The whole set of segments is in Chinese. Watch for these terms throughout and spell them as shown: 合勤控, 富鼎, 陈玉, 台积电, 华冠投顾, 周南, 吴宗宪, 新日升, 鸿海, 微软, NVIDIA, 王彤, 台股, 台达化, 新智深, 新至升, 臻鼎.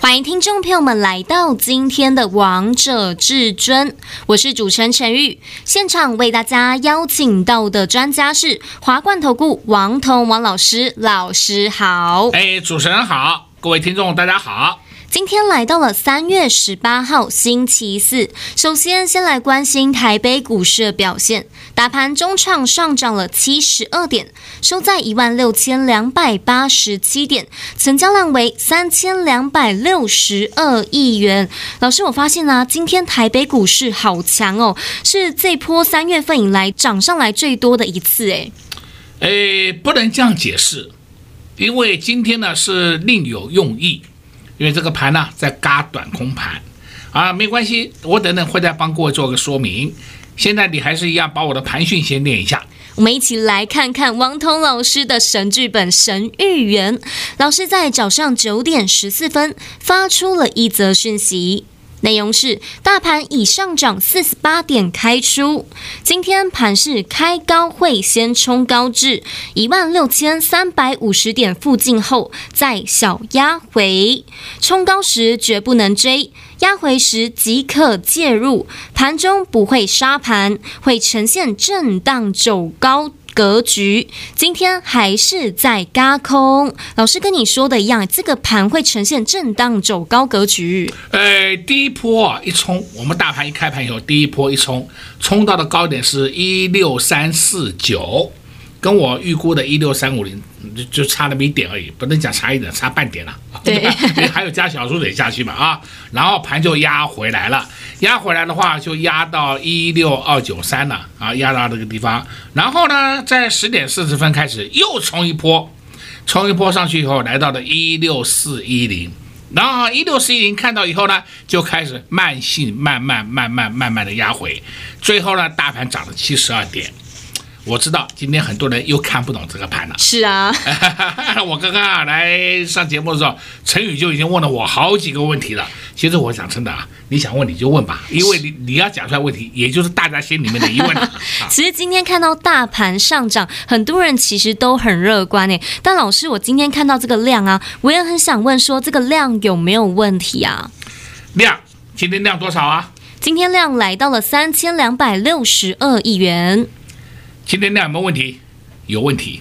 欢迎听众朋友们来到今天的王者至尊，我是主持人陈玉，现场为大家邀请到的专家是华冠投顾王彤王老师，老师好。主持人好，各位听众大家好。今天来到了3月18号星期四，首先来关心台北股市的表现。大盘中场上涨了72点，收在 16,287 点，成交量为 3,262 亿元。老师，我发现今天台北股市好强哦，是这波3月份以来涨上来最多的一次。不能这样解释，因为今天呢是另有用意。因为这个盘呢在嘎短空盘啊，没关系，我等等会再帮各位做个说明。现在你还是一样把我的盘讯先练一下。我们一起来看看王彤老师的神剧本神预言。老师在早上9点14分发出了一则讯息，内容是大盘已上涨48点开出，今天盘市开高会先冲高至 16,350 点附近后再小压回，冲高时绝不能追，压回时即可介入，盘中不会杀盘，会呈现震荡走高格局，今天还是在嘎空。老师跟你说的一样，这个盘会呈现震荡走高格局。第一波一冲，我们大盘一开盘以后，第一波一冲，冲到的高点是 16349， 跟我预估的16350 就差那么一点而已，不能讲差一点，差半点了。对，还有加小数点下去嘛啊，然后盘就压回来了。压回来的话就压到16293了啊，压到这个地方，然后呢在10点40分开始又冲一波上去以后来到了16410，然后16410看到以后呢就开始慢性慢慢的压回，最后呢大盘涨了72点。我知道今天很多人又看不懂这个盘了。是啊，我刚刚来上节目的时候，陈宇就已经问了我好几个问题了。其实我想真的啊，你想问你就问吧，因为你要讲出来问题，也就是大家心里面的疑问了。其实今天看到大盘上涨，很多人其实都很乐观。但老师，我今天看到这个量啊，我也很想问说这个量有没有问题啊？量，今天量多少啊？今天量来到了3262亿元。今天量有没有问题？有问题。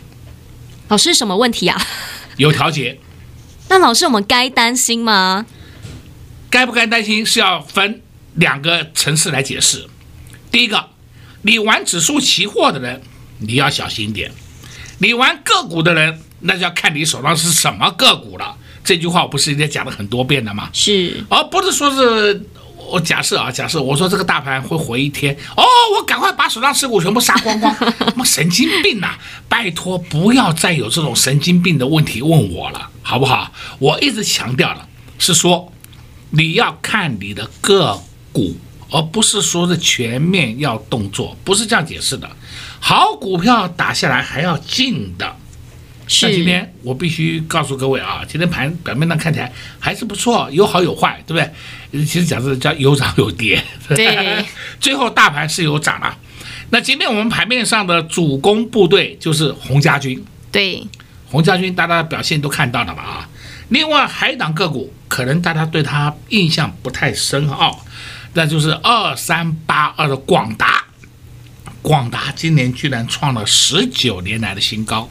老师，什么问题啊？有调节。那老师，我们该担心吗？该不该担心是要分两个层次来解释。第一个，你玩指数期货的人，你要小心一点；你玩个股的人，那就要看你手上是什么个股了。这句话我不是已经讲了很多遍了吗？是。而不是说是。我假设我说这个大盘会回一天哦，我赶快把手上持股全部杀光光，神经病啊！拜托不要再有这种神经病的问题问我了，好不好？我一直强调的是说，你要看你的个股，而不是说是全面要动作，不是这样解释的。好股票打下来还要进的。那今天我必须告诉各位啊，今天盘表面上看起来还是不错，有好有坏，对不对？其实讲是叫有涨有跌，对，最后大盘是有涨了。那今天我们盘面上的主攻部队就是洪家军，对，洪家军大家的表现都看到了嘛啊。另外还有一档个股，可能大家对它印象不太深奥，那就是2382的广达。广达今年居然创了19年来的新高。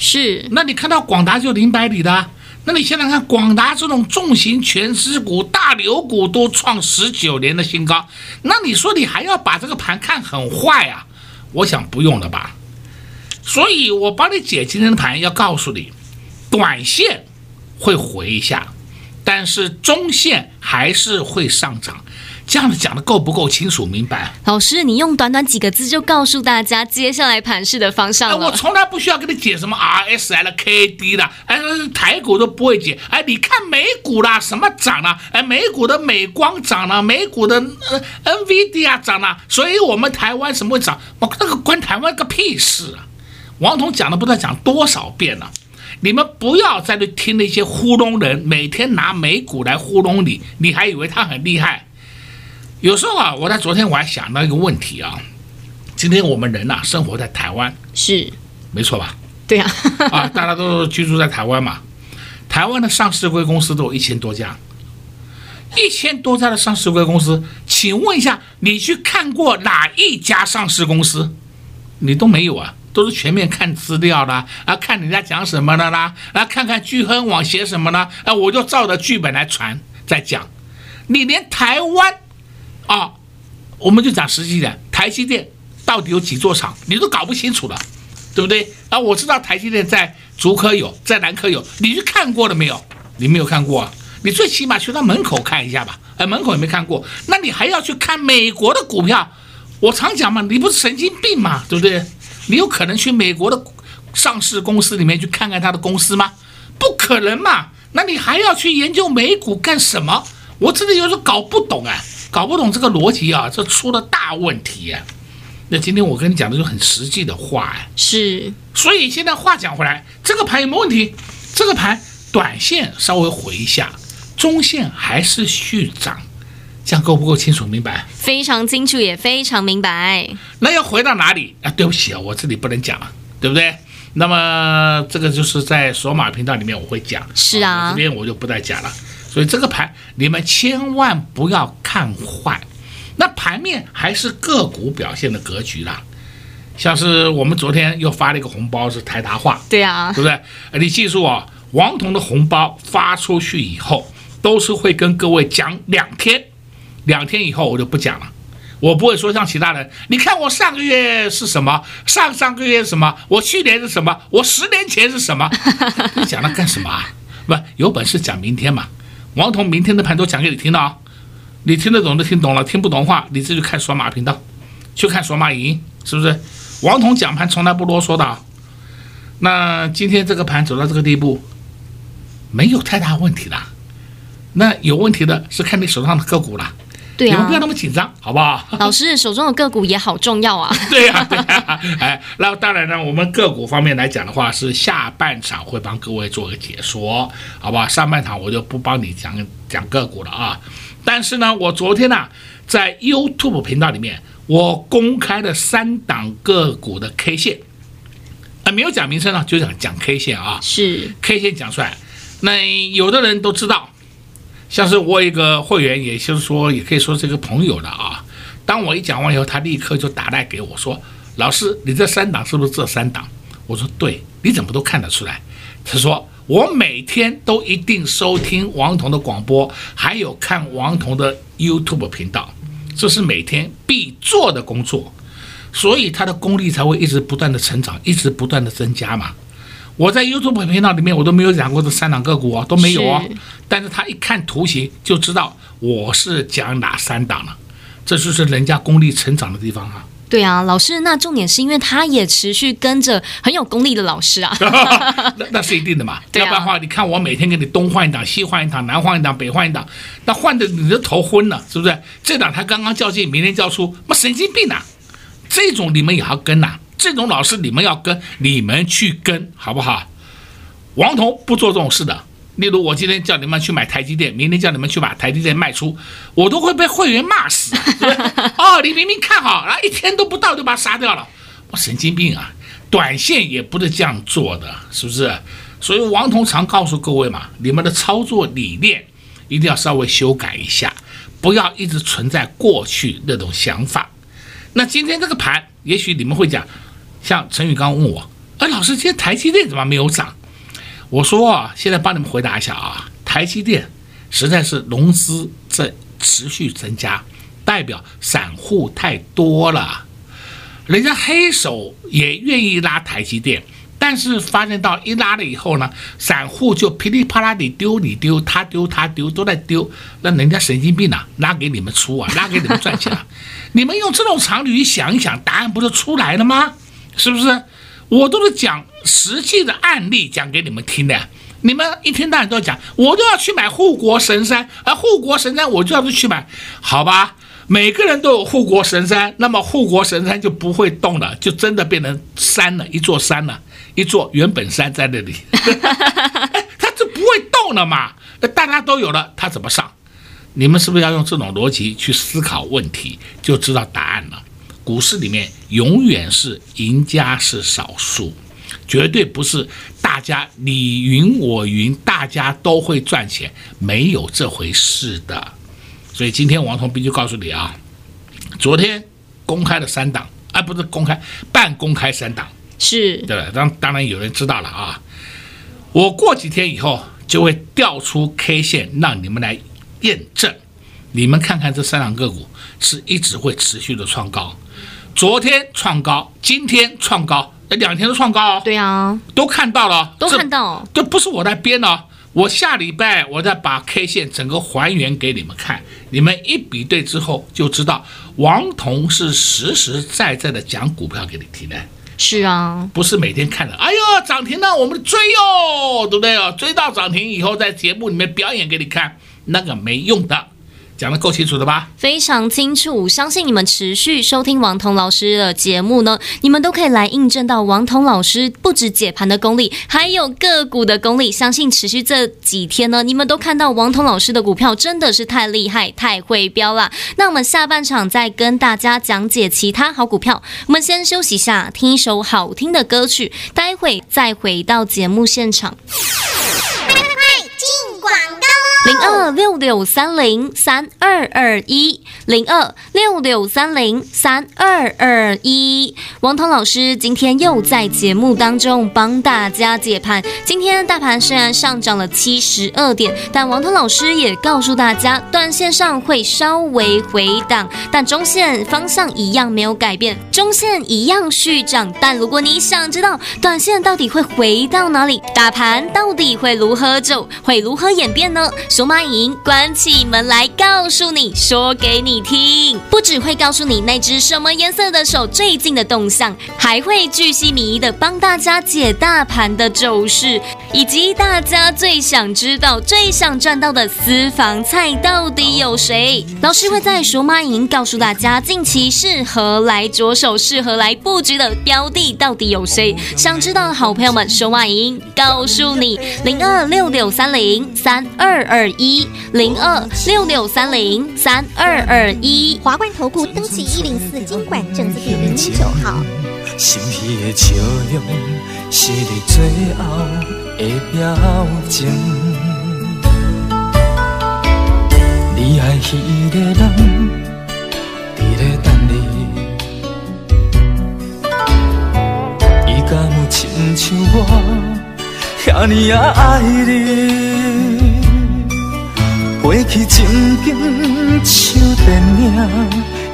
是，那你看到广达就零百里的，那你现在看广达这种重型全资股、大牛股都创19年的新高，那你说你还要把这个盘看很坏啊？我想不用了吧。所以我帮你解今天的盘，要告诉你，短线会回一下，但是中线还是会上涨。这样子讲的够不够清楚明白？老师，你用短短几个字就告诉大家接下来盘势的方向了。我从来不需要跟你解什么 RSI 了 KD 了，台股都不会解。你看美股啦，什么涨啦？美股的美光涨啦，美股的NVIDIA 涨啦，所以我们台湾什么会涨？我那个关台湾个屁事啊！王彤讲的不知道讲多少遍了。你们不要再去听那些糊弄人，每天拿美股来糊弄你，你还以为他很厉害。有时候啊，我在昨天我还想到一个问题啊，今天我们人啊生活在台湾是没错吧？对呀，啊，大家都居住在台湾嘛。台湾的上市公司都有1000多家，1000多家的上市公司，请问一下，你去看过哪一家上市公司？你都没有啊。都是全面看资料的啊，看人家讲什么的啦，啊，看看钜亨网写什么呢？啊，我就照着剧本来传再讲。你连台湾啊，我们就讲实际点，台积电到底有几座厂，你都搞不清楚了，对不对？啊，我知道台积电在竹科有，在南科有，你去看过了没有？你没有看过啊，你最起码去他门口看一下吧。门口也没看过，那你还要去看美国的股票？我常讲嘛，你不是神经病嘛，对不对？你有可能去美国的上市公司里面去看看他的公司吗？不可能嘛！那你还要去研究美股干什么？我真的有时候搞不懂啊，搞不懂这个逻辑啊，这出了大问题啊！那今天我跟你讲的就很实际的话啊，是。所以现在话讲回来，这个盘有没有问题？这个盘短线稍微回一下，中线还是续涨。这样够不够清楚明白？非常清楚，也非常明白。那要回到哪里啊？对不起啊，我这里不能讲了，对不对？那么这个就是在索马频道里面我会讲，是啊，这边我就不再讲了。所以这个盘你们千万不要看坏，那盘面还是个股表现的格局啦。像是我们昨天又发了一个红包是台达化，对啊，对不对？你记住啊，王彤的红包发出去以后，都是会跟各位讲2天。2天以后我就不讲了，我不会说像其他人，你看我上个月是什么，上个月是什么，我去年是什么，我10年前是什么，你讲那干什么啊？不，有本事讲明天嘛，王彤明天的盘都讲给你听了啊，你听得懂就听懂了，听不懂的话你自己看索马频道，去看索马影音，是不是？王彤讲盘从来不啰嗦的啊。那今天这个盘走到这个地步，没有太大问题啦。那有问题的是看你手上的个股啦。对啊，你们不要那么紧张，好不好？老师手中的个股也好重要啊。对啊，对啊。那当然呢，我们个股方面来讲的话，是下半场会帮各位做个解说，好不好？上半场我就不帮你讲个股了啊。但是呢，我昨天呢，在 YouTube 频道里面，我公开了3档个股的 K 线，没有讲名称呢，就讲 K 线啊。是 K 线讲出来，那有的人都知道。像是我一个会员，也就是说也可以说是一个朋友的啊。当我一讲完以后，他立刻就打来给我说：“老师，你这3档是不是这3档？”我说：“对，你怎么都看得出来？”他说：“我每天都一定收听王彤的广播，还有看王彤的 YouTube 频道，这是每天必做的工作，所以他的功力才会一直不断的成长，一直不断的增加嘛。”我在 YouTube 频道里面我都没有讲过这3档个股啊，都没有啊。但是他一看图形就知道我是讲哪3档了，这就是人家功力成长的地方啊。对啊，老师，那重点是因为他也持续跟着很有功力的老师啊。那是一定的嘛，要不然的话，你看我每天给你东换一档，西换一档，南换一档，北换一档，那换的你都头昏了，是不是？这档他刚刚叫进，明天叫出，那神经病啊！这种你们也要跟啊，这种老师你们要跟，你们去跟，好不好？王彤不做这种事的。例如我今天叫你们去买台积电，明天叫你们去把台积电卖出，我都会被会员骂死。哦，你明明看好，然后1天都不到就把它杀掉了，我神经病啊！短线也不是这样做的，是不是？所以王彤常告诉各位嘛，你们的操作理念一定要稍微修改一下，不要一直存在过去那种想法。那今天这个盘，也许你们会讲。像陈宇刚问我，老师，今天台积电怎么没有涨？我说啊，现在帮你们回答一下啊，台积电实在是融资在持续增加，代表散户太多了，人家黑手也愿意拉台积电，但是发现到一拉了以后呢，散户就噼里啪啦地丢，你丢他丢他丢都在丢，那人家神经病啊，拉给你们出啊，拉给你们赚钱啊，你们用这种常理想一想，答案不是出来了吗？是不是？我都是讲实际的案例讲给你们听的，你们一天到晚都要讲，我都要去买护国神山，而护国神山我就要去买，好吧？每个人都有护国神山，那么护国神山就不会动了，就真的变成山了，一座山了，一座原本山在那里，它就不会动了嘛。大家都有了，它怎么上？你们是不是要用这种逻辑去思考问题，就知道答案了？股市里面永远是赢家是少数，绝对不是大家你云我云，大家都会赚钱，没有这回事的。所以今天王同斌就告诉你啊，昨天公开了三档，啊不是公开，半公开三档，是对吧？当然有人知道了啊。我过几天以后就会调出 K 线让你们来验证，你们看看这三档个股是一直会持续的创高，昨天创高，今天创高，两天都创高哦。对啊，都看到了，都看到，这不是我在编哦。我下礼拜我再把 K 线整个还原给你们看，你们一比对之后就知道王彤是实实在在的讲股票给你听的。是啊，不是每天看的哎呦涨停了我们追哦，对不对哦？追到涨停以后在节目里面表演给你看，那个没用的。讲得够清楚的吧？非常清楚，相信你们持续收听王彤老师的节目呢，你们都可以来印证到王彤老师不止解盘的功力，还有个股的功力。相信持续这几天呢，你们都看到王彤老师的股票真的是太厉害、太会飙了。那我们下半场再跟大家讲解其他好股票。我们先休息一下，听一首好听的歌曲，待会再回到节目现场。02-6630-3221，02-6630-3221。王彤老师今天又在节目当中帮大家解盘。今天大盘虽然上涨了72点，但王彤老师也告诉大家，短线上会稍微回档，但中线方向一样没有改变，中线一样续涨。但如果你想知道短线到底会回到哪里，大盘到底会如何走，会如何演变呢？熊妈营关起门来告诉你，说给你听，不只会告诉你那只什么颜色的手最近的动向，还会巨细靡遗的帮大家解大盘的走势，以及大家最想知道、最想赚到的私房菜到底有谁。老师会在熊妈营告诉大家，近期适合来着手、适合来布局的标的到底有谁。想知道的好朋友们，熊妈营告诉你，02-6630-3221，02-6630-3221。华冠投顾登记104金管证字第019号。心虚的笑容是你最后的表情，你爱那个人在等你，伊敢有亲像我遐尼啊爱你？过去情景像电影，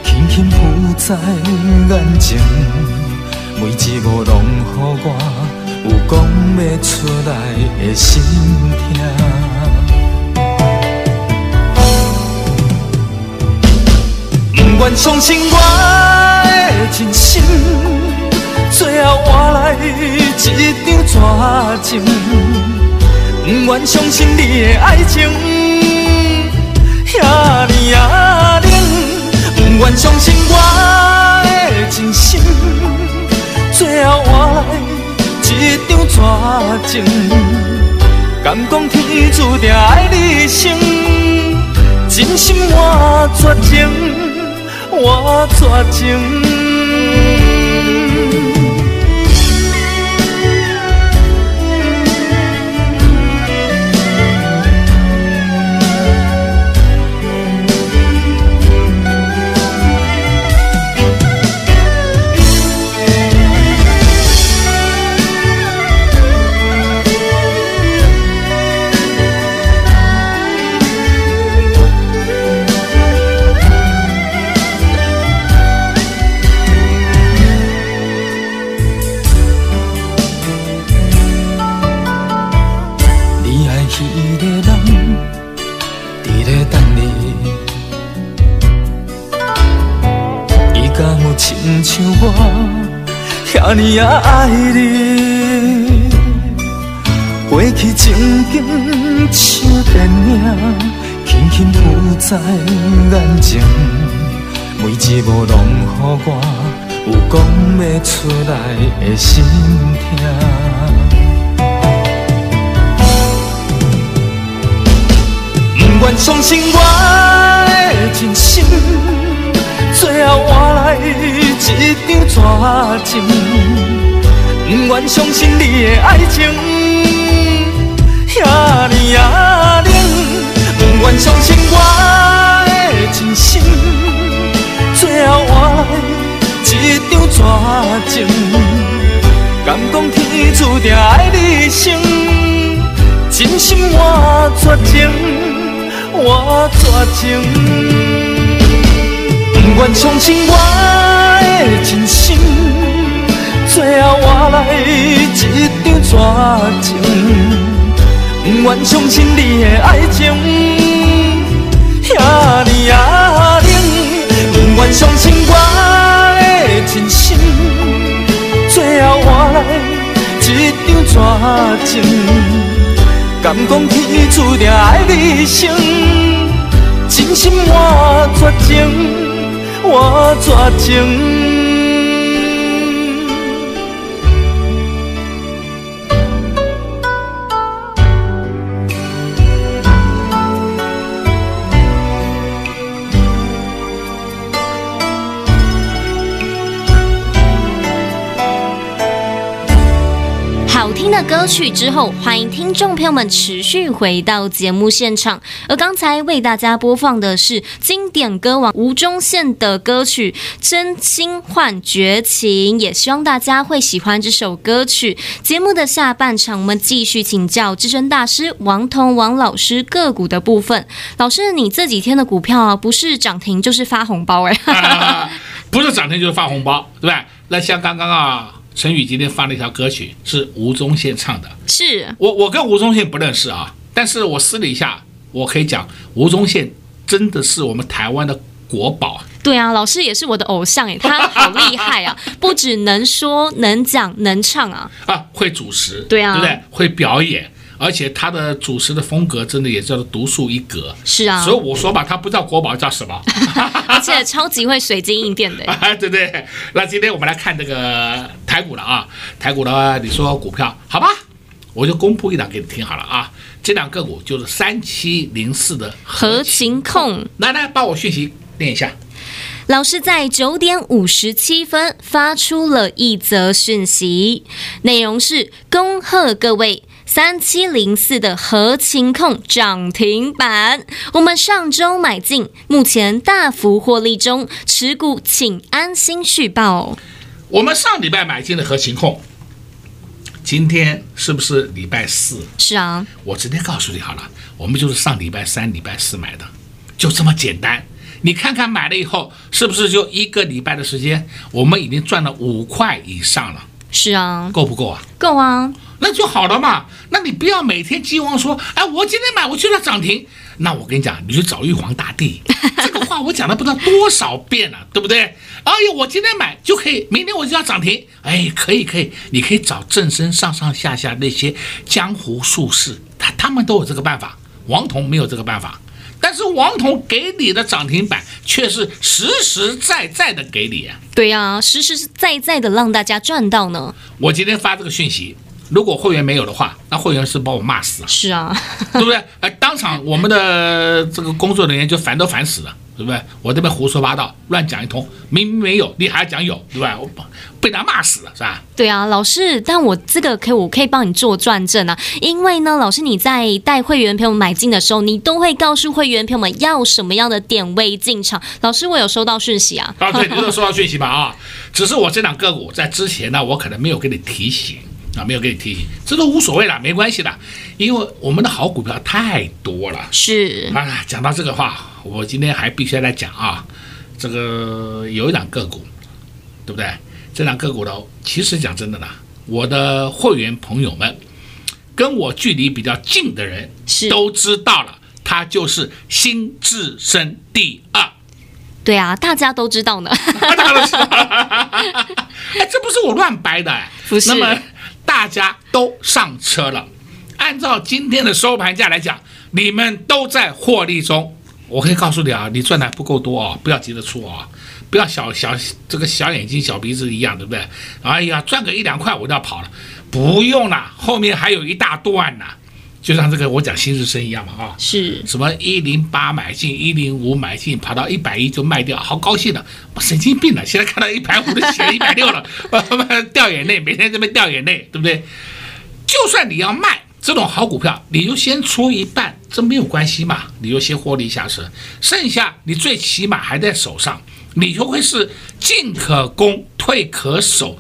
轻轻浮在眼前，每一幕拢予我有讲袂出来的心痛。不愿相信我的真心，最后换来一张绝情。不愿相信你的爱情。遐尼啊冷，不愿相信我的真心，最后换来一张绝情。敢讲天注定爱你生，真心我绝情，我绝情。敢有亲像我遐尼啊爱你？过去情景像电影，轻轻浮在眼前，每一幕拢予我有讲袂出来的心痛。 不愿相信我的真心，最后换来一张绝情。不愿相信你的爱情遐尼啊冷，不愿相信我的真心，最后换来一张绝情。敢讲天注定爱你一生，真心我绝情。 我绝情，不愿相信我的真心，最后换来一张绝情。不愿相信你的爱情遐尼啊冷，不愿相信我的真心，最后换来一张绝情。 敢讲天注定爱你一生，真心我绝情，我绝情。 歌曲之后，欢迎听众朋友们持续回到节目现场。而刚才为大家播放的是经典歌王吴宗宪的歌曲《真心换绝情》，也希望大家会喜欢这首歌曲。节目的下半场，我们继续请教资深大师王彤王老师个股的部分。老师，你这几天的股票啊，不是涨停就是发红包哎、不是涨停就是发红包，对吧？那像刚刚啊。 陈宇今天发了一条歌曲，是吴宗宪唱的。是我跟吴宗宪不认识啊，但是我私底下我可以讲，吴宗宪真的是我们台湾的国宝。对啊，老师也是我的偶像哎，他好厉害啊，不只能说能讲能唱啊，啊会主持，对啊，对不对？会表演，而且他的主持的风格真的也叫做独树一格。是啊，所以我说吧，他不叫国宝叫什么？而且超级会水晶应变的、啊，对不对？那今天我们来看这个台股了啊，台股呢，你说股票好吧，我就公布一档给你听好了啊。这档个股就是3704的合勤控，来帮我讯息念一下。老师在9:57发出了一则讯息，内容是恭贺各位。 3704的合勤控涨停板，我们上周买进，目前大幅获利中，持股请安心续报。我们上礼拜买进的合勤控，今天是不是礼拜四？是啊，我直接告诉你好了，我们就是上礼拜三、礼拜四买的，就这么简单。你看看买了以后，是不是就一个礼拜的时间，我们已经赚了5块以上了？是啊，够不够啊？够啊。 那就好了嘛，那你不要每天寄望说，哎，我今天买，我就要涨停。那我跟你讲，你就找玉皇大帝，这个话我讲了不知道多少遍了、啊，对不对？哎呀，我今天买就可以，明天我就要涨停。哎，可以，你可以找正身上下那些江湖术士，他们都有这个办法，王彤没有这个办法。但是王彤给你的涨停板却是实实在在的给你、啊。对呀、啊，实实在在的让大家赚到呢。我今天发这个讯息。 如果会员没有的话，那会员是把我骂死了。是啊，对不对？当场我们的这个工作人员就烦都烦死了，对不对？我这边胡说八道，乱讲一通，明明没有，你还要讲有，对吧？我被他骂死了，是吧？对啊，老师，但我这个我可以帮你做转正啊，因为呢，老师你在带会员朋友买进的时候，你都会告诉会员朋友们要什么样的点位进场。老师，我有收到讯息啊。啊，对，你有收到讯息吧？啊，只是我这档个股在之前呢，我可能没有给你提醒。 啊，没有给你提醒，这都无所谓了，没关系的，因为我们的好股票太多了。是啊，讲到这个话，我今天还必须来讲啊，这个有一档个股，对不对？这档个股呢，其实讲真的呢，我的会员朋友们，跟我距离比较近的人，都知道了，它就是新至升第2。对啊，大家都知道呢。大家都知道，这不是我乱掰的、哎。不是。那么大家都上车了，按照今天的收盘价来讲，你们都在获利中。我可以告诉你啊，你赚的还不够多啊、哦，不要急着出啊、哦，不要小眼睛小鼻子一样，对不对？哎呀，赚个1-2块我就要跑了，不用了，后面还有一大段呢、啊。就像这个我讲新日升一样嘛，啊，是什么108买进，105买进，跑到110就卖掉，好高兴的，我神经病了！现在看到150的写160了，我掉眼泪，每天这边掉眼泪，对不对？就算你要卖这种好股票，你就先出一半，这没有关系嘛，你就先获利下车，剩下你最起码还在手上，你就会是进可攻，退可守，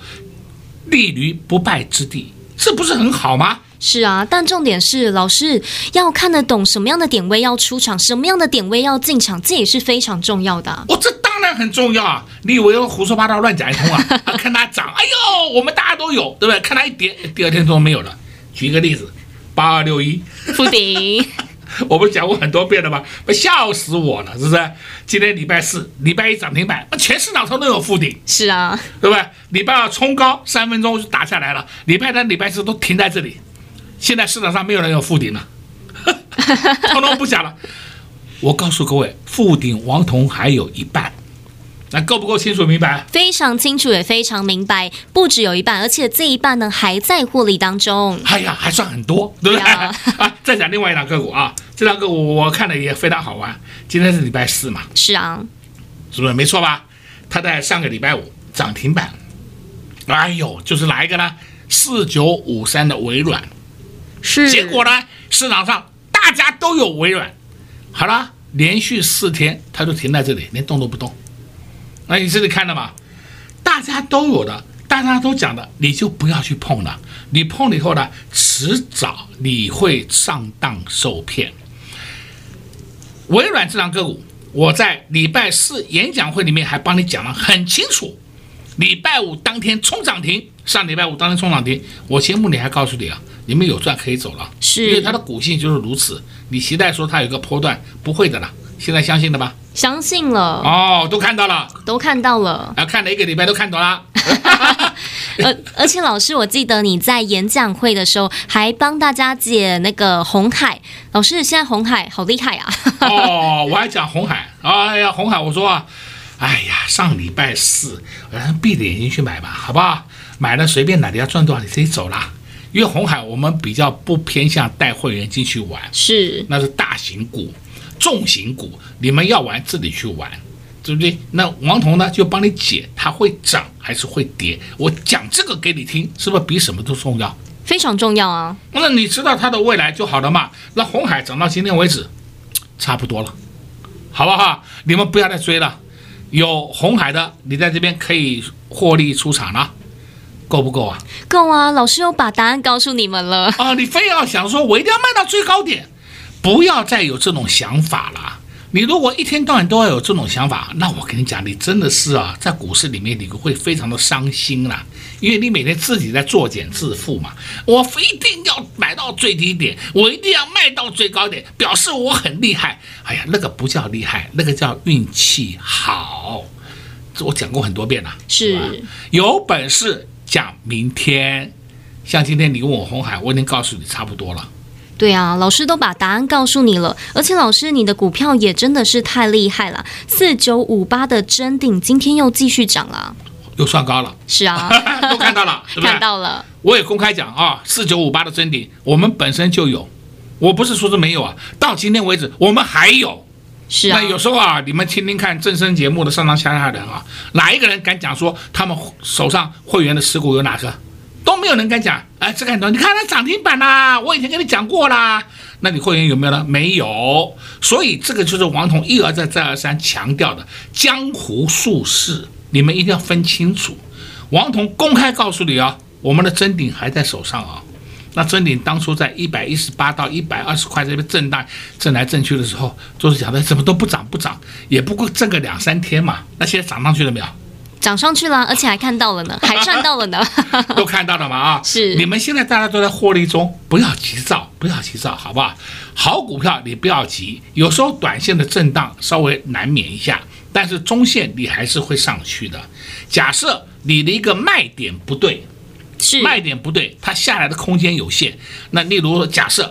立于不败之地，这不是很好吗？是啊，但重点是老师要看得懂什么样的点位要出场，什么样的点位要进场，这也是非常重要的、啊。我、哦、这当然很重要啊！你以为我胡说八道乱讲一通啊？看它涨，哎呦，我们大家都有，对不对？看它一跌，第二天都没有了。举一个例子，8261富鼎，我不讲过很多遍了吗？笑死我了，是不是？今天礼拜四，礼拜一涨停板，全市场都有富鼎。是啊，对不对？礼拜二冲高3分钟就打下来了，礼拜三、礼拜四都停在这里。现在市场上没有人有富鼎了，通通不讲了。我告诉各位，富鼎王彤还有一半，那够不够清楚明白？非常清楚，也非常明白。不只有一半，而且这一半呢还在获利当中。哎呀，还算很多，对不对？啊，再讲另外一档个股啊，这档个股我看了也非常好玩。今天是礼拜四嘛？是啊，是不是没错吧？它在上个礼拜五涨停板。哎呦，就是哪一个呢？4953的微软。是，结果呢？市场上大家都有微软，好了，连续4天它就停在这里，连动都不动。那你自己看的嘛，大家都有的，大家都讲的，你就不要去碰了。你碰了以后呢，迟早你会上当受骗。微软这档个股，我在礼拜四演讲会里面还帮你讲了很清楚。礼拜五当天冲涨停，上礼拜五当天冲涨停，我节目里还告诉你啊，你们有赚可以走了，是因为它的股性就是如此。你期待说它有一个波段，不会的啦。现在相信了吧？相信了哦，都看到了，都看到了，啊，看了一个礼拜都看到了。而且老师，我记得你在演讲会的时候还帮大家解那个鸿海，老师现在鸿海好厉害啊！哦，我还讲鸿海，哎呀，鸿海，我说啊。哎呀，上礼拜四，闭着眼睛去买吧，好不好？买了随便哪里要赚多少你自己走啦。因为鸿海我们比较不偏向带会员进去玩，是，那是大型股、重型股，你们要玩自己去玩，对不对？那王彤呢，就帮你解它会涨还是会跌，我讲这个给你听，是不是比什么都重要？非常重要啊！那你知道它的未来就好了嘛？那鸿海涨到今天为止，差不多了，好不好？你们不要再追了。有鸿海的，你在这边可以获利出场了，够不够啊？够啊！老师又把答案告诉你们了啊！你非要想说我一定要卖到最高点，不要再有这种想法了。你如果一天到晚都要有这种想法，那我跟你讲，你真的是啊，在股市里面你会非常的伤心啦，因为你每天自己在作茧自缚嘛。我一定要买到最低点，我一定要卖到最高点，表示我很厉害。哎呀，那个不叫厉害，那个叫运气好。这我讲过很多遍了、啊，是有本事讲明天。像今天你问我鸿海，我已经告诉你差不多了。对啊，老师都把答案告诉你了，而且老师你的股票也真的是太厉害了，4958的臻鼎今天又继续涨了，又算高了。是啊，都看到了，对不对？看到了。我也公开讲啊，4958的臻鼎我们本身就有，我不是说是没有啊，到今天为止我们还有。是啊，那有时候啊，你们听听看正声节目的上上下下人啊，哪一个人敢讲说他们手上会员的持股有哪个？都没有人敢讲，哎，这个很多，你看它涨停板啦，我以前跟你讲过啦。那你会员有没有呢？没有，所以这个就是王彤一而再再而三强调的江湖术士，你们一定要分清楚。王彤公开告诉你啊，我们的臻鼎还在手上啊。那臻鼎当初在118到120块这边震荡震来震去的时候，就是讲的怎么都不涨不涨，也不过震个2-3天嘛。那现在涨上去了没有？涨上去了，而且还看到了呢，还赚到了呢。都看到了嘛啊！是，你们现在大家都在获利中，不要急躁，不要急躁，好不好？好股票你不要急，有时候短线的震荡稍微难免一下，但是中线你还是会上去的。假设你的一个卖点不对，是卖点不对，它下来的空间有限。那例如假设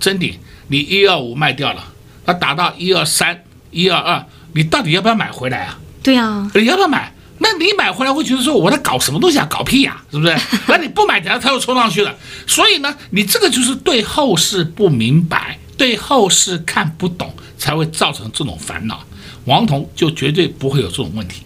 真顶你125卖掉了，它打到123、122，你到底要不要买回来啊？对啊，你要不要买？那你买回来会觉得说我在搞什么东西啊，搞屁呀、啊，是不是？那你不买，等下它又冲上去了。所以呢，你这个就是对后市不明白，对后市看不懂，才会造成这种烦恼。王彤就绝对不会有这种问题，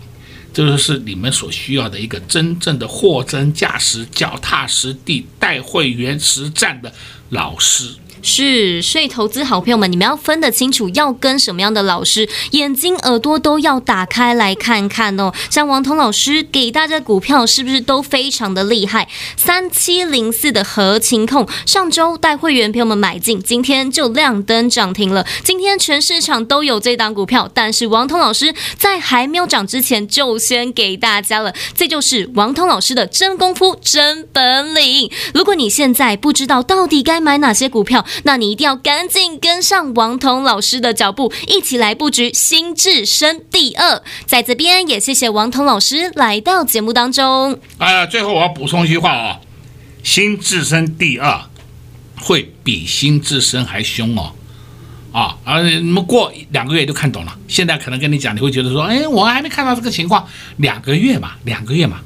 这就是你们所需要的一个真正的货真价实、脚踏实地、带会员实战的老师。是，所以投资好朋友们，你们要分得清楚，要跟什么样的老师，眼睛耳朵都要打开来看看哦。像王彤老师给大家股票是不是都非常的厉害？3704的合勤控，上周带会员朋友们买进，今天就亮灯涨停了。今天全市场都有这档股票，但是王彤老师在还没有涨之前就先给大家了。这就是王彤老师的真功夫、真本领。如果你现在不知道到底该买哪些股票，那你一定要赶紧跟上王彤老师的脚步，一起来布局新智深第二。在这边也谢谢王彤老师来到节目当中。最后我要补充一句话哦，新智深第二会比新智深还凶哦。你们过2个月就看懂了。现在可能跟你讲，你会觉得说，哎，我还没看到这个情况，2个月嘛，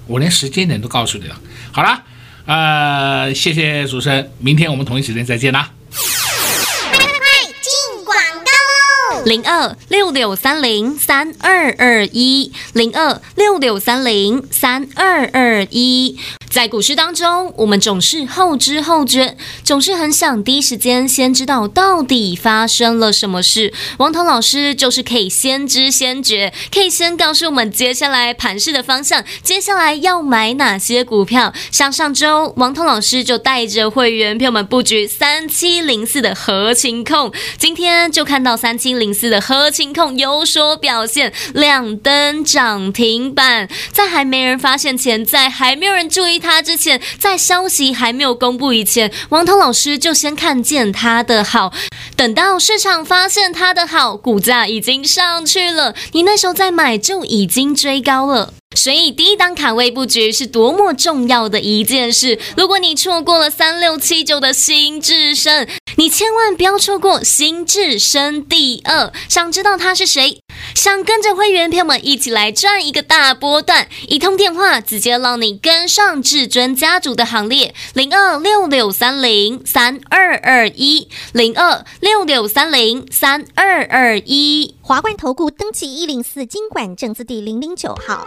我连时间点都告诉你了。好了，谢谢主持人，明天我们同一时间再见啦。02-6630-3221，02-6630-3221。在股市当中，我们总是后知后觉，总是很想第一时间先知道到底发生了什么事。王彤老师就是可以先知先觉，可以先告诉我们接下来盘势的方向，接下来要买哪些股票。像上周，王彤老师就带着会员朋友们布局3704的合勤控，今天就看到3704的合勤控有所表现，亮灯涨停板。在还没人发现前，在还没有人注意他之前，在消息还没有公布以前，王彤老师就先看见他的好，等到市场发现他的好，股价已经上去了，你那时候再买就已经追高了。所以第一档卡位布局是多么重要的一件事，如果你错过了3679的新智深，你千万不要错过新智深第二。想知道他是谁，想跟着会员朋友们一起来赚一个大波段，一通电话直接让你跟上至尊家族的行列。02-6630-3221，02-6630-3221。华冠投顾登记104金管证字第009号。